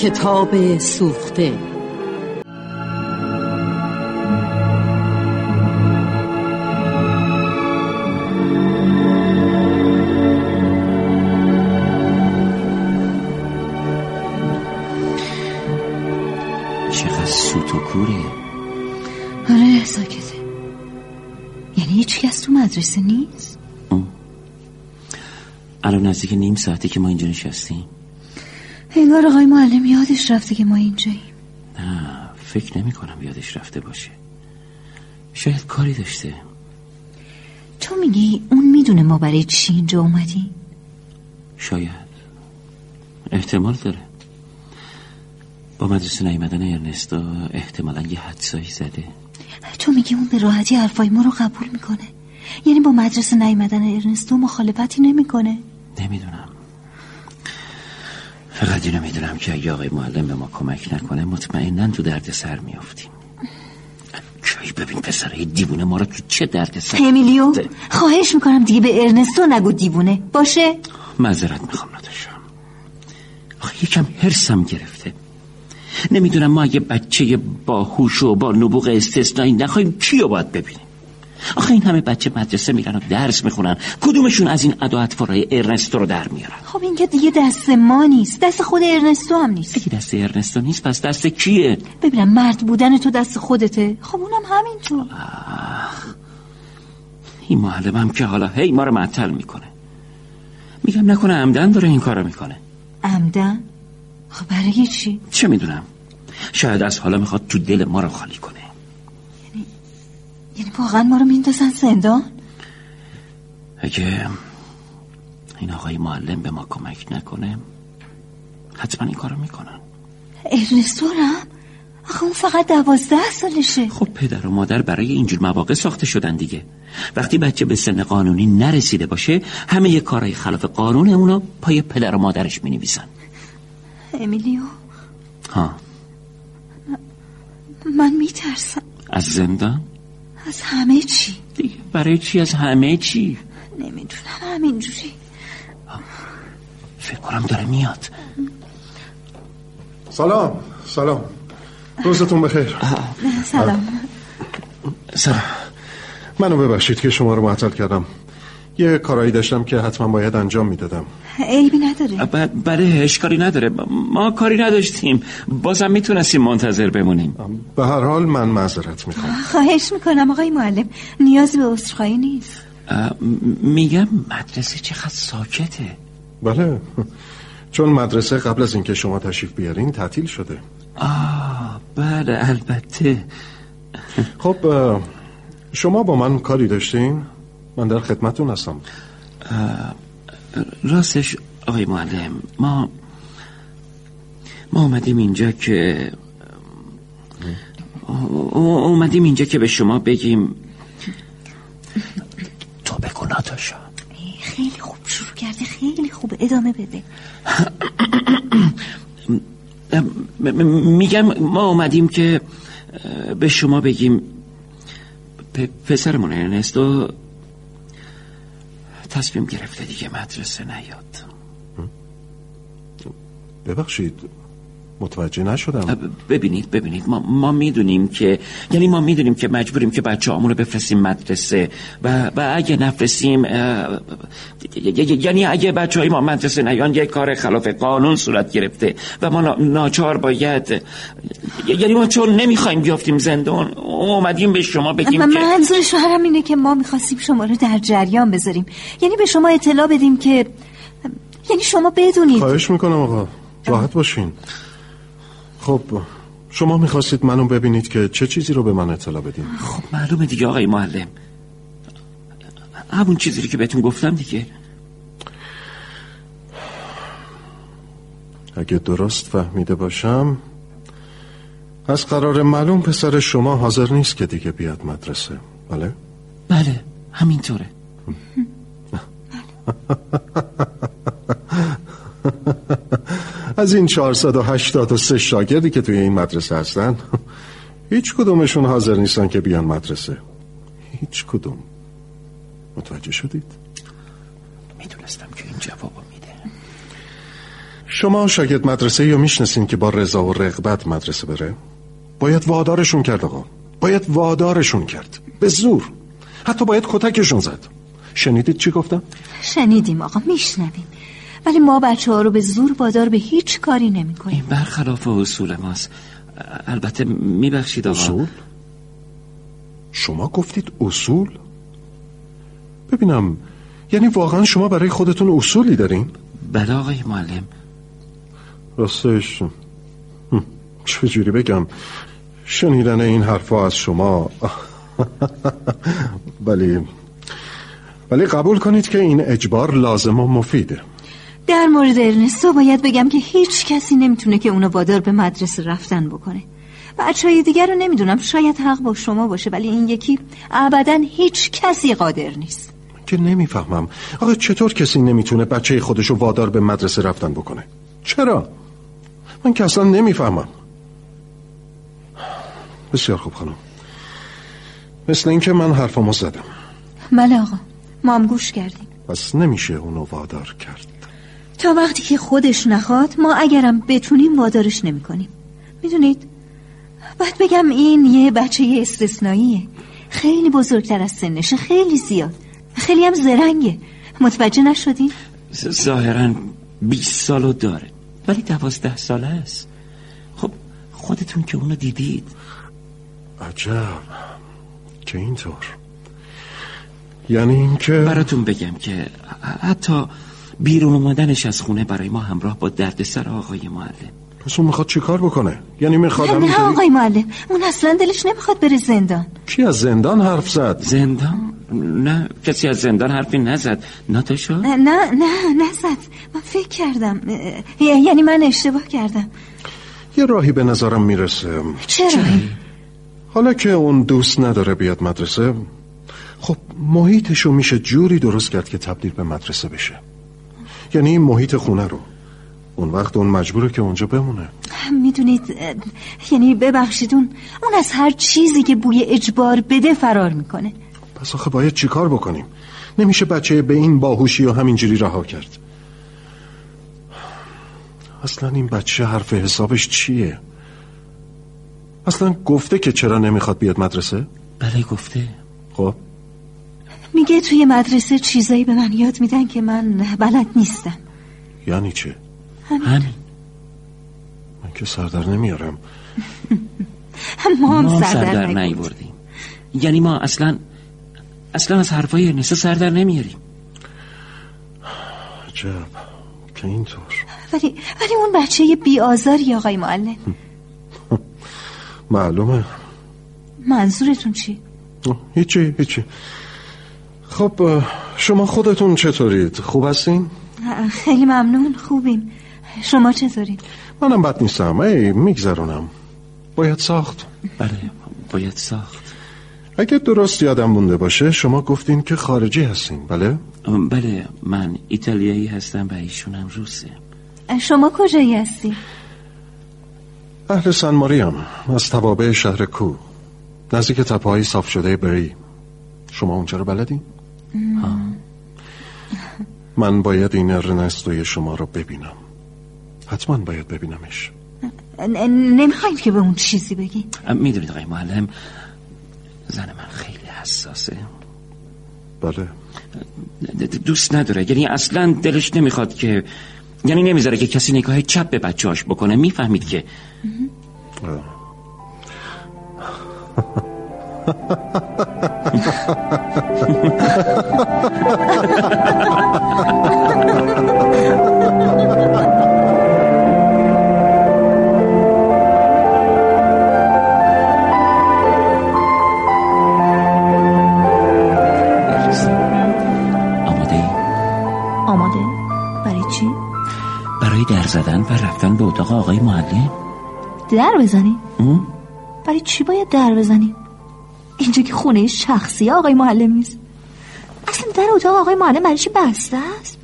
کتاب سوخته. چقدر سوت و کوری. آره ساکته. یعنی هیچ کس تو مدرسه نیست؟ الان نزدیک نیم ساعتی که ما اینجا نشستیم. انگار آقای معلم یادش رفته که ما اینجاییم. نه فکر نمی کنم یادش رفته باشه. شاید کاری داشته. تو میگی اون میدونه ما برای چی اینجا اومدیم؟ شاید، احتمال داره. با مدرسه نیامدن ارنستو احتمالا یه حدسایی زده. تو میگی اون به راحتی حرفای ما رو قبول میکنه؟ یعنی با مدرسه نیامدن ارنستو مخالفتی نمیکنه؟ نمیدونم، فقط اینو میدونم که اگه آقای معلم به ما کمک نکنه مطمئنن تو درد سر میافتیم. چایی ببین پسره دیوونه ما رو تو چه درد سر. امیلیو خواهش میکنم دیگه به ارنستو نگو دیوونه باشه. معذرت میخوام ناتاشا، آخه یکم هرسم گرفته. نمیدونم ما اگه بچه با هوش و با نبوغ استثنایی نخواهیم چی رو باید ببینیم؟ آخه این همه بچه مدرسه میرن و درس میخونن، کدومشون از این ادا و اطفارای ارنستو رو در میارن؟ خب این که دیگه دست ما نیست، دست خود ارنستو هم نیست. اگه دست ارنستو نیست پس دست کیه؟ ببینم مرد بودن تو دست خودته. خب اونم همینطور. این معلمم که حالا هی ما رو معطل میکنه. میگم نکنه عمدن داره این کارو میکنه. عمدن؟ خب برای چی؟ چه میدونم، شاید از حالا میخواد تو دل ما رو خالی کنه. یعنی واقعا ما رو میندازن زندان؟ اگه این آقای معلم به ما کمک نکنه حتما این کارو میکنن. ارنستو هم؟ آخه اون فقط 12 سالشه. خب پدر و مادر برای اینجور مواقع ساخته شدن دیگه. وقتی بچه به سن قانونی نرسیده باشه همه یه کارهای خلاف قانون اونو پای پدر و مادرش مینویسن. امیلیو ها، من میترسم از زندان؟ از همه چی دیگه. برای چی از همه چی؟ نمیدونم، همینجوری فکر کنم داره میاد. سلام سلام، روزتون بخیر. سلام سلام. منو ببخشید که شما رو معطل کردم، یه کارایی داشتم که حتما باید انجام میدادم. عیبی نداره. بله اشکالی نداره، ما کاری نداشتیم، بازم میتونستیم منتظر بمونیم. به هر حال من معذرت میخوام. خواهش میکنم آقای معلم، نیاز به عذرخواهی نیست. میگم مدرسه چقدر ساکته. بله چون مدرسه قبل از اینکه شما تشریف بیارین تعطیل شده. بله البته. خب شما با من کاری داشتین؟ من در خدمتون هستم. راستش آقای معلم ما اومدیم اینجا که به شما بگیم. تو بگو ناتاشا. خیلی خوب شروع کرده، خیلی خوب ادامه بده. میگم ما اومدیم که به شما بگیم پسرمون ارنستو تصمیم گرفته دیگه مدرسه نیاد. ببخشید متوجه نشدم. ببینید ما میدونیم که، یعنی ما میدونیم که مجبوریم که بچه‌هامون رو بفرستیم مدرسه و اگه نفرستیم، یعنی اگه بچه‌های ما مدرسه نیان یک کار خلاف قانون صورت گرفته و ما ناچار باید، یعنی ما چون نمیخوایم بیافتیم زندان اومدیم به شما بگیم. اما که منظور شوهرم اینه که ما میخواستیم شما رو در جریان بذاریم، یعنی به شما اطلاع بدیم که، یعنی شما بدونید. خواهش میکنم آقا راحت باشین. خب شما میخواستید منو ببینید که چه چیزی رو به من اطلاع بدین؟ خب معلومه دیگه آقای معلم، همون چیزی رو که بهتون گفتم دیگه. اگه درست فهمیده باشم از قرار معلوم پسر شما حاضر نیست که دیگه بیاد مدرسه، بله؟ بله همینطوره. از این 483 شاگردی که توی این مدرسه هستن هیچ کدومشون حاضر نیستن که بیان مدرسه، هیچ کدوم. متوجه شدید؟ میدونستم که این جوابو میده. شما شاگرد مدرسه یا میشناسین که با رضا و رغبت مدرسه بره؟ باید وادارشون کرد آقا، باید وادارشون کرد، به زور، حتی باید کتکشون زد. شنیدید چی گفتم؟ شنیدیم آقا، میشنویم، ولی ما بچه ها رو به زور وادار به هیچ کاری نمی کنیم. برخلاف اصول ماست. البته میبخشید آقا. اصول؟ شما گفتید اصول؟ ببینم، یعنی واقعا شما برای خودتون اصولی دارین؟ بله آقای معلم. راستش چجوری بگم، شنیدن این حرفا از شما ولی قبول کنید که این اجبار لازم و مفیده. در مورد ارنستو باید بگم که هیچ کسی نمیتونه که اونو وادار به مدرسه رفتن بکنه. بچه‌های دیگر رو نمیدونم، شاید حق با شما باشه، ولی این یکی ابداً هیچ کسی قادر نیست. که نمیفهمم آقا چطور کسی نمیتونه بچه خودشو وادار به مدرسه رفتن بکنه؟ چرا؟ من که اصلا نمیفهمم. بسیار خوب خانم، مثل این که من حرفمو زدم. بله آقا، ما هم گوش کردیم. پس نمیشه اونو وادار کرد تا وقتی که خودش نخواد. ما اگرم بتونیم وادارش نمی کنیم. میدونید، باید بگم این یه بچه استثنائیه، خیلی بزرگتر از سنشه، خیلی زیاد، خیلی هم زرنگه. متوجه نشدین؟ ظاهرا 20 سالو داره ولی 12 ساله است. خب خودتون که اونو دیدید. عجب که اینطور، یعنی این که براتون بگم که حتی بیرون اومدنش از خونه برای ما همراه با دردسر آقای معلم. پس اون میخواد چی کار بکنه؟ یعنی میخواد نه آقای معلم، اون اصلا دلش نمیخواد بره زندان. کی از زندان حرف زد؟ زندان؟ نه کسی از زندان حرفی نزد. ناتاشا؟ نه نزد. من فکر کردم، یعنی من اشتباه کردم. یه راهی به نظرم میرسه. چرا؟ حالا که اون دوست نداره بیاد مدرسه، خب محیطشو میشه جوری درست کرد که تبدیل به مدرسه بشه، یعنی این محیط خونه رو. اون وقت اون مجبوره که اونجا بمونه. میدونید، یعنی ببخشیدون، اون از هر چیزی که بوی اجبار بده فرار میکنه. پس آخه باید چی کار بکنیم؟ نمیشه بچه به این باهوشی و همینجوری رها کرد. اصلا این بچه حرف حسابش چیه؟ اصلا گفته که چرا نمیخواد بیاد مدرسه؟ بله گفته. خب میگه توی مدرسه چیزایی به من یاد میدن که من بلد نیستم. یعنی چه؟ همین. من که سردر نمیارم. ما هم سردر نیاوردیم. یعنی ما اصلا از حرفای ارنستو سردر نمیاریم. عجب که اینطور. ولی اون بچه یه بی‌آزاری آقای معلم. معلومه. منظورتون چی؟ هیچی. خب شما خودتون چطورید؟ خوب هستین؟ خیلی ممنون، خوبیم. شما چطورید؟ منم بد نیستم، میگذرونم. باید ساخت. بله باید ساخت. اگه درست یادم مونده باشه شما گفتین که خارجی هستین، بله؟ بله من ایتالیایی هستم و ایشونم روسه. شما کجایی هستی؟ اهل سن ماریم، از توابع شهر کو، نزدیک تپه‌های صاف شده بری. شما اونجا رو بلدین؟ من باید این ارنستوی شما رو ببینم، حتما باید ببینمش. نمیخواید که به اون چیزی بگی؟ میدونید آقای معلم، زن من خیلی حساسه. بله دوست نداره، یعنی اصلا دلش نمیخواد که، یعنی نمیذاره که کسی نگاه چپ به بچه‌هاش بکنه. میفهمید که آماده؟ برای چی؟ برای در زدن و رفتن به اتاق آقای معلم. در بزنی؟ برای چی باید در بزنی؟ اینجا که خونه شخصی آقای معلم نیست. اصلا در اتاق آقای معلم برای چی بسته است؟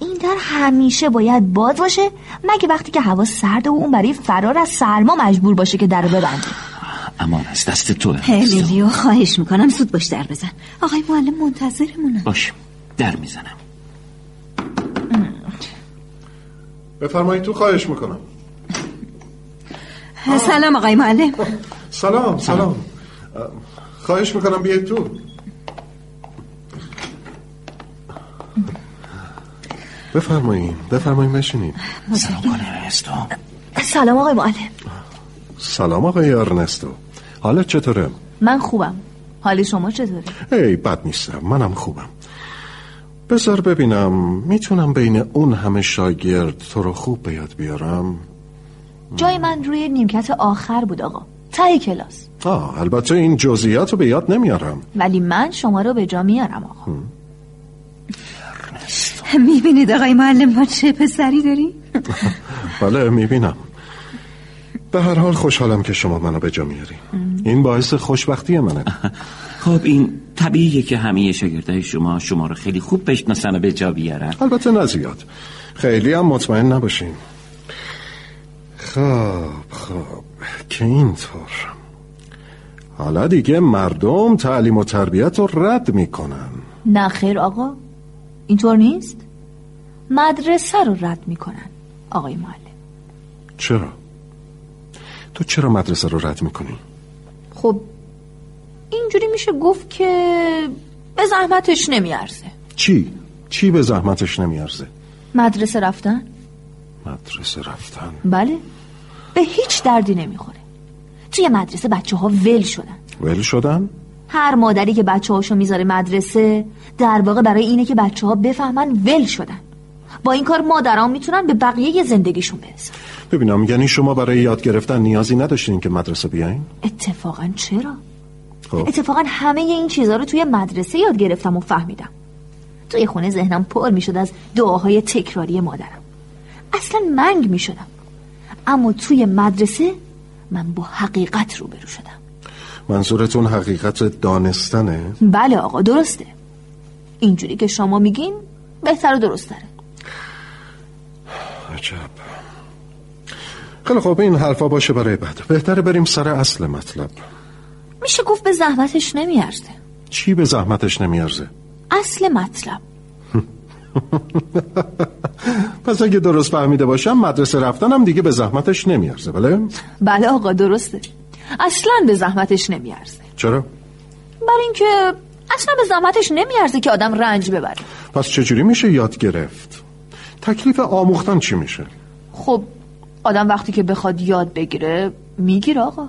این در همیشه باید باز باشه، مگه وقتی که هوا سرده و اون برای فرار از سرما مجبور باشه که در رو ببنده. امان از دست تو. امیلیو خواهش میکنم زود باش در بزن، آقای معلم منتظرمونه. باش در میزنم. بفرمایید تو، خواهش میکنم. سلام آقای معلم. سلام سلام، خواهش میکنم بیاید تو. بفرمایید بفرمایید بشینید. سلام آقای ارنستو. سلام آقای معلم. سلام آقای ارنستو، حالت چطوره؟ من خوبم، حال شما چطوره؟ ای بد نیستم، منم خوبم. بذار ببینم میتونم بین اون همه شاگرد تو رو خوب به یاد بیارم. جای من روی نیمکت آخر بود آقا، ته کلاس. البته این جزئیات رو به یاد نمیارم، ولی من شما رو به جا میارم آقا. میبینید آقای معلم ما چه پسری داری؟ بله میبینم. به هر حال خوشحالم که شما منو به جا میاری، این باعث خوشبختی منه. خب این طبیعیه که همه شاگردای شما رو خیلی خوب بشناسن و به جا بیارن. البته نه زیاد، خیلی هم مطمئن نباشین. خب که اینطور حالا دیگه مردم تعلیم و تربیت رو رد میکنن. نه خیر آقا، اینطور نیست، مدرسه رو رد میکنن آقای معلم. چرا؟ تو چرا مدرسه رو رد میکنی؟ خب اینجوری میشه گفت که به زحمتش نمیارزه. چی به زحمتش نمیارزه؟ مدرسه رفتن. مدرسه رفتن؟ بله، به هیچ دردی نمیخوره. توی مدرسه بچه ها ول شدن؟ هر مادری که بچه هاشو میذاره مدرسه در واقع برای اینه که بچه ها بفهمن ول شدن. با این کار مادران میتونن به بقیه زندگیشون برسن. ببینم، یعنی شما برای یاد گرفتن نیازی نداشتین که مدرسه بیاین؟ اتفاقا چرا؟ خب. اتفاقا همه این چیزها رو توی مدرسه یاد گرفتم و فهمیدم. توی خونه ذهنم پر میشد از دعاهای تکراری مادرم، اصلا منگ میشدم. اما توی مدرسه من با حقیقت روبرو شدم. منظورتون حقیقت دانستنه؟ بله آقا درسته، اینجوری که شما میگین بهتر و درست داره. عجب. خیلی خوب، این حرفا باشه برای بعد، بهتره بریم سر اصل مطلب. میشه گفت به زحمتش نمیارزه. چی به زحمتش نمیارزه؟ اصل مطلب. پس اگه درست فهمیده باشم مدرسه رفتنم دیگه به زحمتش نمیارزه، بله؟ بله آقا درسته، اصلا به زحمتش نمیارزه. چرا؟ برای اینکه اصلا به زحمتش نمیارزه که آدم رنج ببره. پس چجوری میشه یاد گرفت؟ تکلیف آموختن چی میشه؟ خب آدم وقتی که بخواد یاد بگیره میگیره آقا.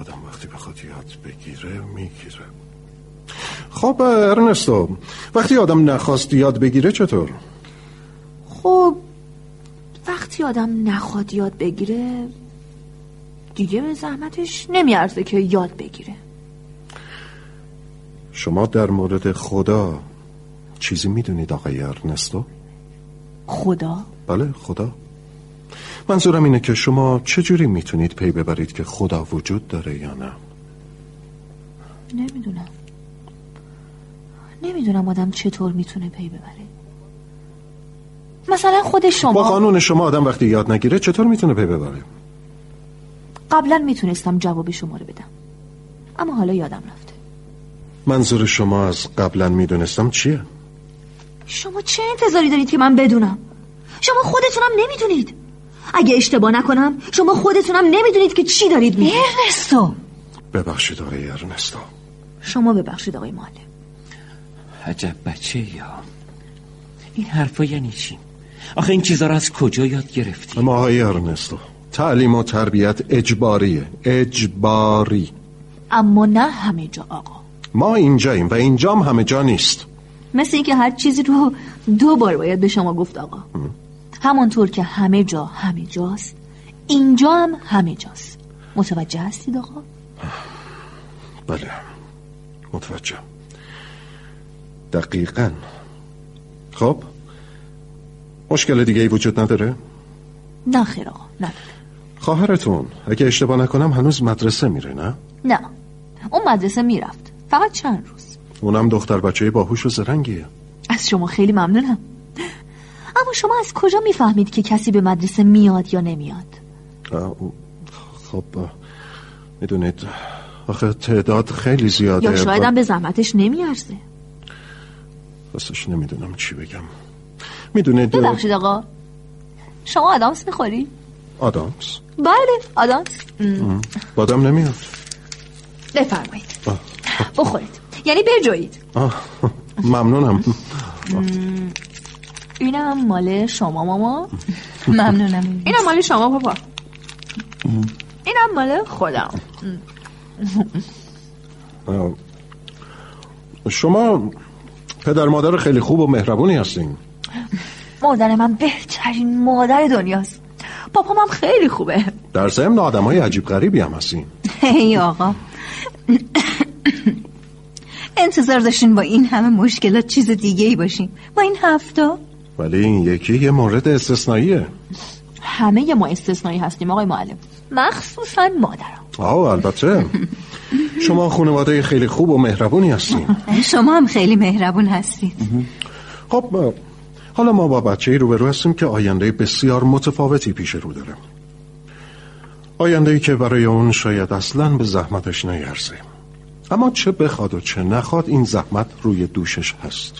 آدم وقتی بخواد یاد بگیره میگیره. خب ارنستو، وقتی آدم نخواست یاد بگیره چطور؟ خب وقتی آدم نخواد یاد بگیره دیگه به زحمتش نمیارزه که یاد بگیره. شما در مورد خدا چیزی میدونید آقای ارنستو؟ خدا؟ بله خدا. منظورم اینه که شما چجوری میتونید پی ببرید که خدا وجود داره یا نه؟ نمیدونم آدم چطور میتونه پی ببره. مثلا خود شما با قانون شما آدم وقتی یاد نگیره چطور میتونه پی ببره؟ قبلا میتونستم جواب شما رو بدم، اما حالا یادم رفته. منظور شما از قبلا میدونستم چیه؟ شما چه انتظاری دارید که من بدونم؟ شما خودتونم نمیدونید. اگه اشتباه نکنم شما خودتونم نمیدونید که چی دارید میگید. ارنستو ببخشید آقای ارنستو. شما ببخشید آقای معلم. عجب بچه یا، این حرفا یعنی چی؟ آخه این چیزا رو از کجا یاد گرفتی؟ اما آقای ارنستو تعلیم و تربیت اجباریه، اجباری. اما نه همه جا آقا. ما اینجاییم و اینجام همه جا نیست. مثل این که هر چیزی رو دو بار باید به شما گفت آقا. همانطور که همه جا همه جاست اینجا هم همه جاست. متوجه هستید آقا؟ بله متوجه، دقیقاً. خب مشکل دیگه ای وجود نداره؟ نه خیر آقا نداره. خواهرتون اگه اشتباه نکنم هنوز مدرسه میره نه؟ نه اون مدرسه میرفت، فقط چند روز. اونم دختر بچه باهوش و زرنگیه. از شما خیلی ممنونم. اما شما از کجا میفهمید که کسی به مدرسه میاد یا نمیاد؟ خب میدونید آخه تعداد خیلی زیاده. یا شاید هم به زحمتش نمیارزه. راستش نمیدونم چی بگم. میدونید ببخشید آقا، شما آدامس میخوری؟ آدامس؟ بله آدامس. بادم نمیاد. بفرمایید بخورید، یعنی بجویید. ممنونم. اینم مال شما ماما. ممنونم. اینم مال شما پاپا. اینم مال خودم. شما پدر مادر خیلی خوب و مهربونی هستین. مادر من بهترین مادر دنیاست. پاپام هم خیلی خوبه. در ضمن آدمای عجیب غریبی هم هستین. ای آقا، انتظار داشتین با این همه مشکلات چیز دیگه ای باشین، با این هفته. ولی این یکی یه مورد استثنائیه. همه ما استثنایی هستیم آقای معلم، مخصوصا مادرم. آه البته. شما خانواده خیلی خوب و مهربونی هستین. شما هم خیلی مهربون هستین. خب حالا ما با بچه‌ای روبرو هستیم که آینده بسیار متفاوتی پیش رو داره، آینده‌ای که برای اون شاید اصلاً به زحمتش نیرزه، اما چه بخواد و چه نخواد این زحمت روی دوشش هست،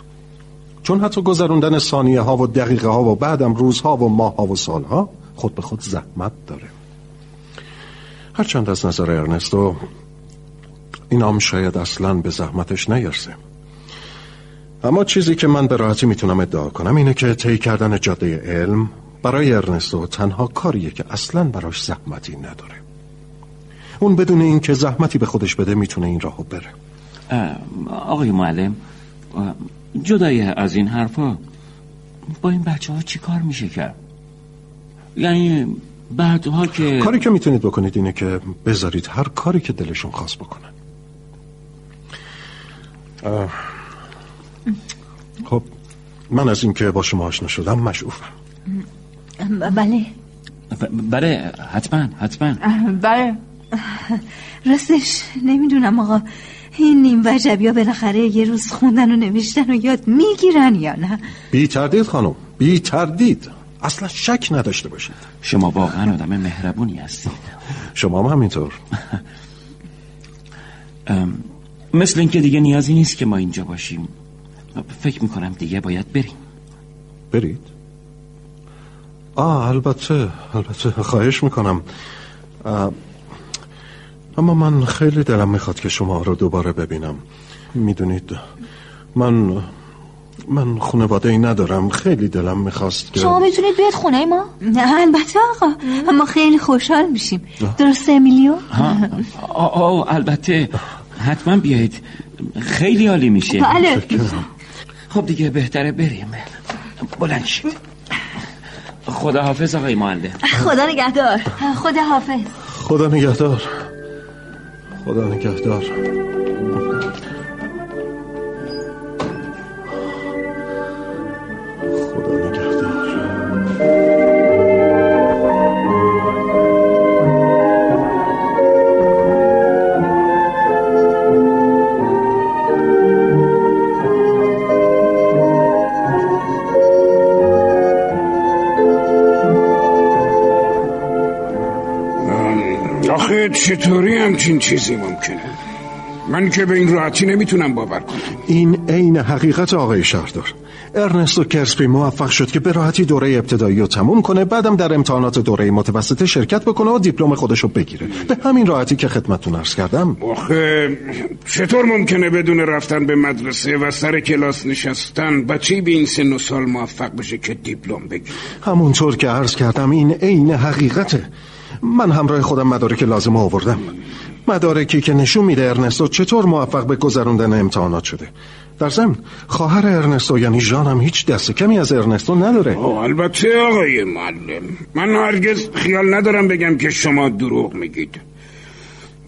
چون حتی گذروندن ثانیه ها و دقیقه ها و بعدم روزها و ماه ها و سال ها خود به خود زحمت داره. هرچند از نظر ارنستو این هم شاید اصلاً به زحمتش نیرزه، اما چیزی که من به راحتی میتونم ادعا کنم اینه که طی کردن جاده علم برای ارنستو تنها کاریه که اصلاً براش زحمتی نداره. اون بدون این که زحمتی به خودش بده میتونه این راهو بره. آقای معلم، جدای از این حرفا با این بچه‌ها چی کار میشه کرد؟ یعنی بعدها که کاری که میتونید بکنید اینه که بذارید هر کاری که دلشون خواست بکنن. خب من از این که با شما آشنا شدم مشعوفم. بله بله حتما بله. راستش نمیدونم آقا، این نیم وجبی ها بالاخره یه روز خوندن و نوشتن و یاد میگیرن یا نه؟ بی تردید خانم، بی تردید، اصلا شک نداشته باشید. شما واقعا آدم مهربونی هستید. شما هم همینطور. مثل اینکه دیگه نیازی نیست که ما اینجا باشیم. فکر میکنم دیگه باید بریم. برید؟ آه البته خواهش میکنم، اما من خیلی دلم میخواد که شما رو دوباره ببینم. میدونید من خانواده ای ندارم، خیلی دلم میخواست که... شما میتونید بیاد خونه ما؟ نه البته آقا، ما خیلی خوشحال میشیم. درسته امیلیو؟ آه البته حتما بیایید، خیلی عالی میشه. بله خب دیگه بهتره بریم. بلند شید. خداحافظ آقای معلم. خدا نگهدار. خدا نگهدار. چطوری همچین چیزی ممکنه؟ من که به این راحتی نمیتونم باور کنم. این عین حقیقت آقای شهردار. ارنستو کرسپی موفق شد که به راحتی دوره ابتدایی رو تموم کنه، بعدم در امتحانات دوره متوسطه شرکت بکنه و دیپلم خودش رو بگیره. به همین راحتی که خدمتتون عرض کردم. آخه چطور ممکنه بدون رفتن به مدرسه و سر کلاس نشستن بچه‌ای به این سن و سال موفق بشه که دیپلم بگیره؟ همونطور که عرض کردم این عین حقیقته. من همراه خودم مدارک لازم آوردم، مدارکی که نشون میده ارنستو چطور موفق به گذروندن امتحانات شده. در ضمن خواهر ارنستو یعنی ژان هم هیچ دست کمی از ارنستو نداره. البته آقای معلم، من هرگز خیال ندارم بگم که شما دروغ میگید.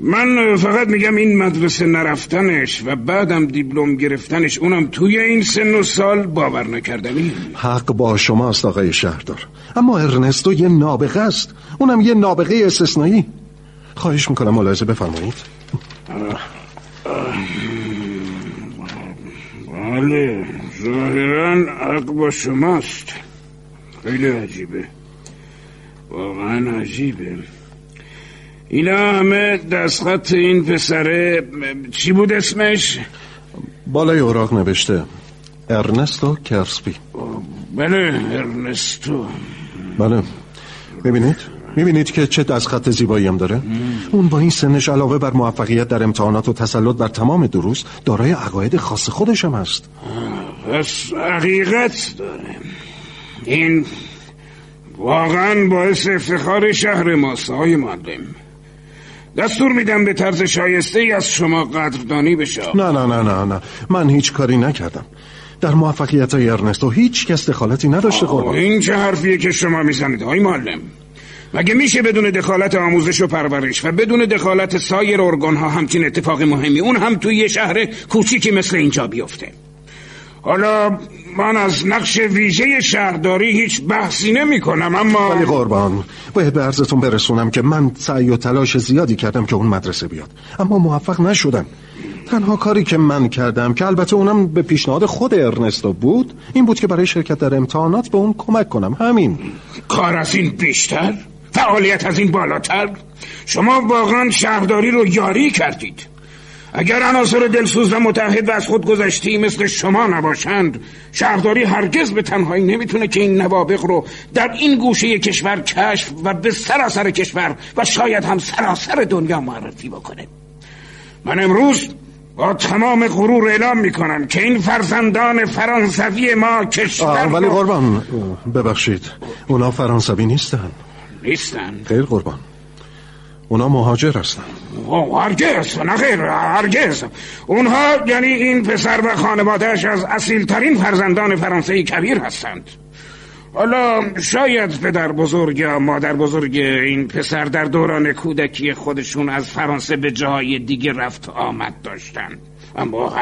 من فقط میگم این مدرسه نرفتنش و بعدم دیپلم گرفتنش، اونم توی این سن و سال، باور نکردنی. حق با شماست آقای شهردار، اما ارنستو یه نابغه است، اونم یه نابغه استثنایی. خواهش میکنم ملاحظه بفرمایید. بله ظاهرا حق با شماست. خیلی عجیبه، واقعا عجیبه. اینا همه دستخط این پسره، چی بود اسمش؟ بالای اوراق نوشته ارنستو کرسپی. بله ارنستو. بله میبینید که چه از خط زیبایی هم داره. اون با این سنش علاوه بر موفقیت در امتحانات و تسلط بر تمام دروس دارای عقاید خاص خودش هم هست. پس حقیقت داره. این واقعا باعث افتخار شهر ماست آقای معلم. دستور میدم به طرز شایسته ای از شما قدردانی بشه. نه من هیچ کاری نکردم. در موفقیت های ارنستو هیچ کس دخالتی نداشته. قربان این چه حرفیه که شما میزنید آقای معلم؟ مگه میشه بدون دخالت آموزش و پرورش و بدون دخالت سایر ارگان‌ها همچین اتفاق مهمی، اون هم توی یه شهر کوچیکی مثل اینجا، بیفته؟ حالا من از نقش ویژه شهرداری هیچ بحثی نمی کنم، اما ولی قربان باید به عرضتون برسونم که من سعی و تلاش زیادی کردم که اون مدرسه بیاد، اما موفق نشدم. تنها کاری که من کردم، که البته اونم به پیشنهاد خود ارنستو بود، این بود که برای شرکت در امتحانات به اون کمک کنم. همین. کار از این بیشتر؟ فعالیت از این بالاتر؟ شما واقعا شهرداری رو یاری کردید. اگر عناصر دلسوز و متحد و از خود گذشتی مثل شما نباشند، شهرداری هرگز به تنهایی نمیتونه که این نوابغ رو در این گوشه کشور کشف و به سراسر کشور و شاید هم سراسر دنیا معرفی بکنه. من امروز با تمام غرور اعلام میکنم که این فرزندان فرانسوی ما کشور. ولی قربان ببخشید، اونا فرانسوی نیستن. خیر قربان، اونا مهاجر هستن. هرگز نه خیر، هرگز. اونها یعنی این پسر و خانوادهش از اصیل ترین فرزندان فرانسه کبیر هستند. حالا شاید پدر بزرگ یا مادر بزرگ این پسر در دوران کودکی خودشون از فرانسه به جاهای دیگه رفت آمد داشتند، اما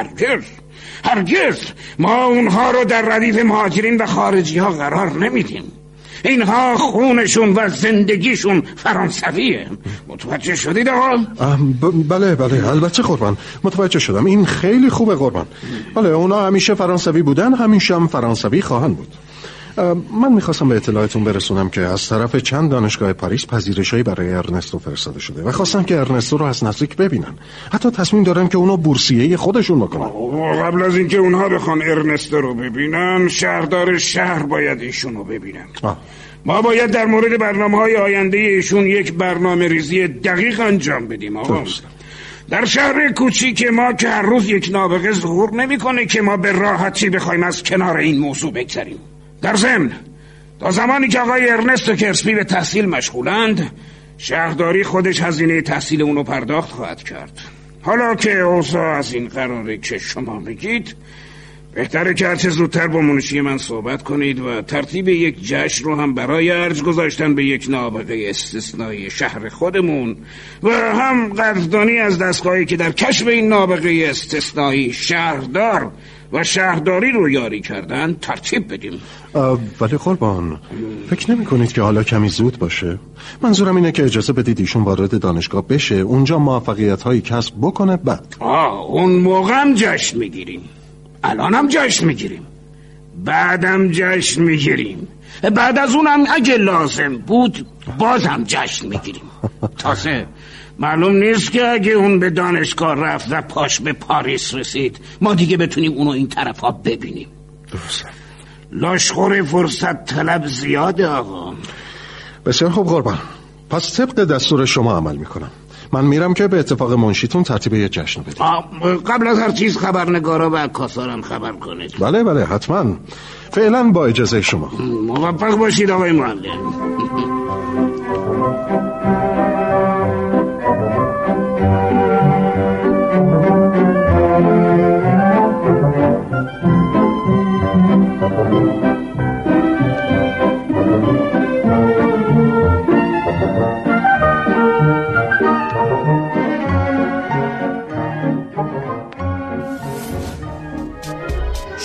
هرگز ما اونها رو در ردیف مهاجرین و خارجی ها قرار نمیدیم. اینها خونشون و زندگیشون فرانسویه. متوجه شدید آقا؟ بله البته قربان متوجه شدم. این خیلی خوبه قربان. بله اونا همیشه فرانسوی بودن، همیشه هم فرانسوی خواهند بود. من میخواستم به اطلاعتون برسونم که از طرف چند دانشگاه پاریس پذیرش‌هایی برای ارنستو فرستاده شده و خواستم که ارنستو رو از نزدیک ببینن. حتی تصمیم دارن که اونو بورسیه خودشون بکنن. قبل از اینکه اونها بخوان ارنستو رو ببینن، شهردار شهر باید ایشون رو ببینن. ما باید در مورد برنامه‌های آینده ایشون یک برنامه‌ریزی دقیق انجام بدیم آقا. در شهر کوچیک ما که هر روز یک نابغه ظهور نمی‌کنه که ما به راحتی بخوایم از کنار این موضوع بگذریم. در ضمن تا زمانی که آقای ارنستو کرسپی به تحصیل مشغولند، شهرداری خودش هزینه تحصیل اونو پرداخت خواهد کرد. حالا که اوضاع از این قراره که شما میگید، بهتره که هرچه زودتر با منشی من صحبت کنید و ترتیب یک جشن رو هم برای ارج گذاشتن به یک نابغه استثنایی شهر خودمون و هم قدردانی از دستگاهی که در کشف این نابغه استثنایی شهردار و شهرداری رو یاری کردن ترتیب بدیم. ولی قربان فکر نمی کنید که حالا کمی زود باشه؟ منظورم اینه که اجازه بدید ایشون وارد دانشگاه بشه، اونجا موفقیت هایی کسب بکنه. بعد اون موقع هم جشن میگیریم، الان هم جشن میگیریم، بعدم جشن میگیریم، بعد از اونم اگه لازم بود بازم جشن میگیریم. تازه معلوم نیست که اگه اون به دانشگاه رفت و پاش به پاریس رسید، ما دیگه بتونیم اونو این طرف ها ببینیم. درسته. لاشخور فرصت طلب زیاده آقا. بسیار خوب قربان، پس طبق دستور شما عمل میکنم. من میرم که به اتفاق منشیتون ترتیب یه جشن بدید. قبل از هر چیز خبرنگارا و عکاسارم خبر کنید. بله حتما. فعلا با اجازه شما. موفق باشید آقای معلم.